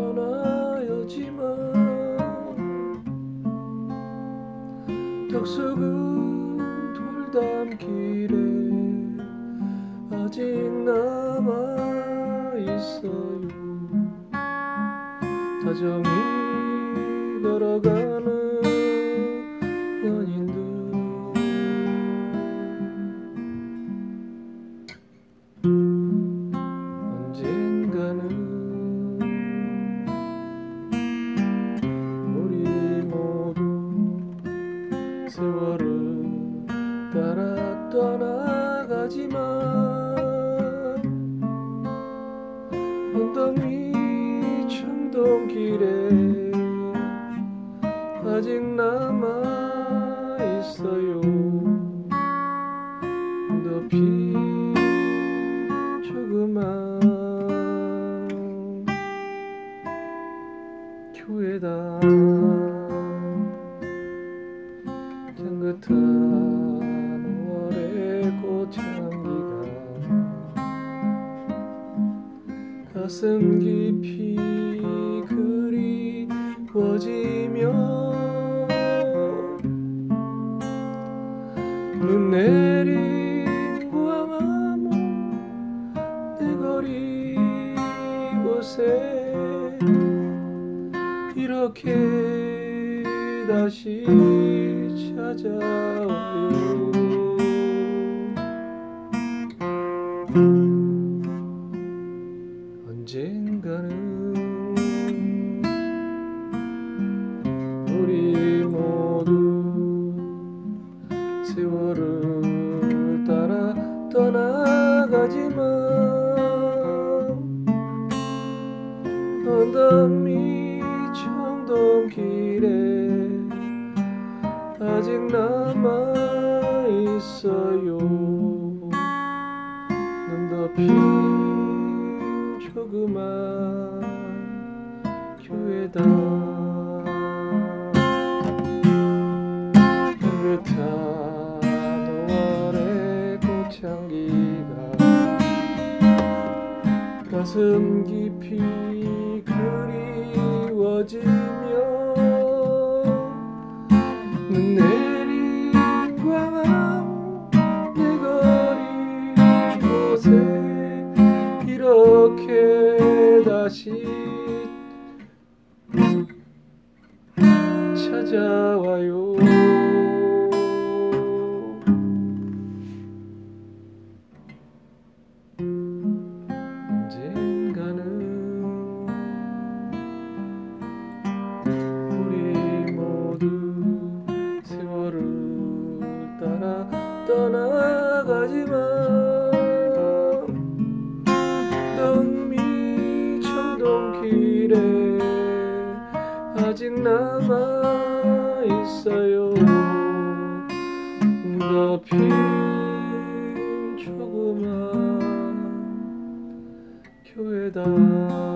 변하였지만 덕석은 돌담길에 아직 남아있어요. 다정히 걸어가는 세월을 따라 떠나가지만 언덕 위 청동길에 아직 남아있어요. 높이 조그만 교회다. 향긋한 5월의 꽃향기가 가슴 깊이 그리워지며 눈 내린 광화문 내 거리 곳에 이렇게 다시 찾아와요. 언젠가는 우리 모두 세월을 따라 떠나가지만 언덕 위 청동길에 아직 남아있어요. 눈 덮인 조그만 교회다. 향긋한 5월의 꽃향기가 가슴 깊이 그리워지며 눈 내린 광화문 내 거리 곳에 이렇게 다시 찾아와요. 떠나가지만 덕미 청동길에 아직 남아있어요. 덮인 조그만 교회다.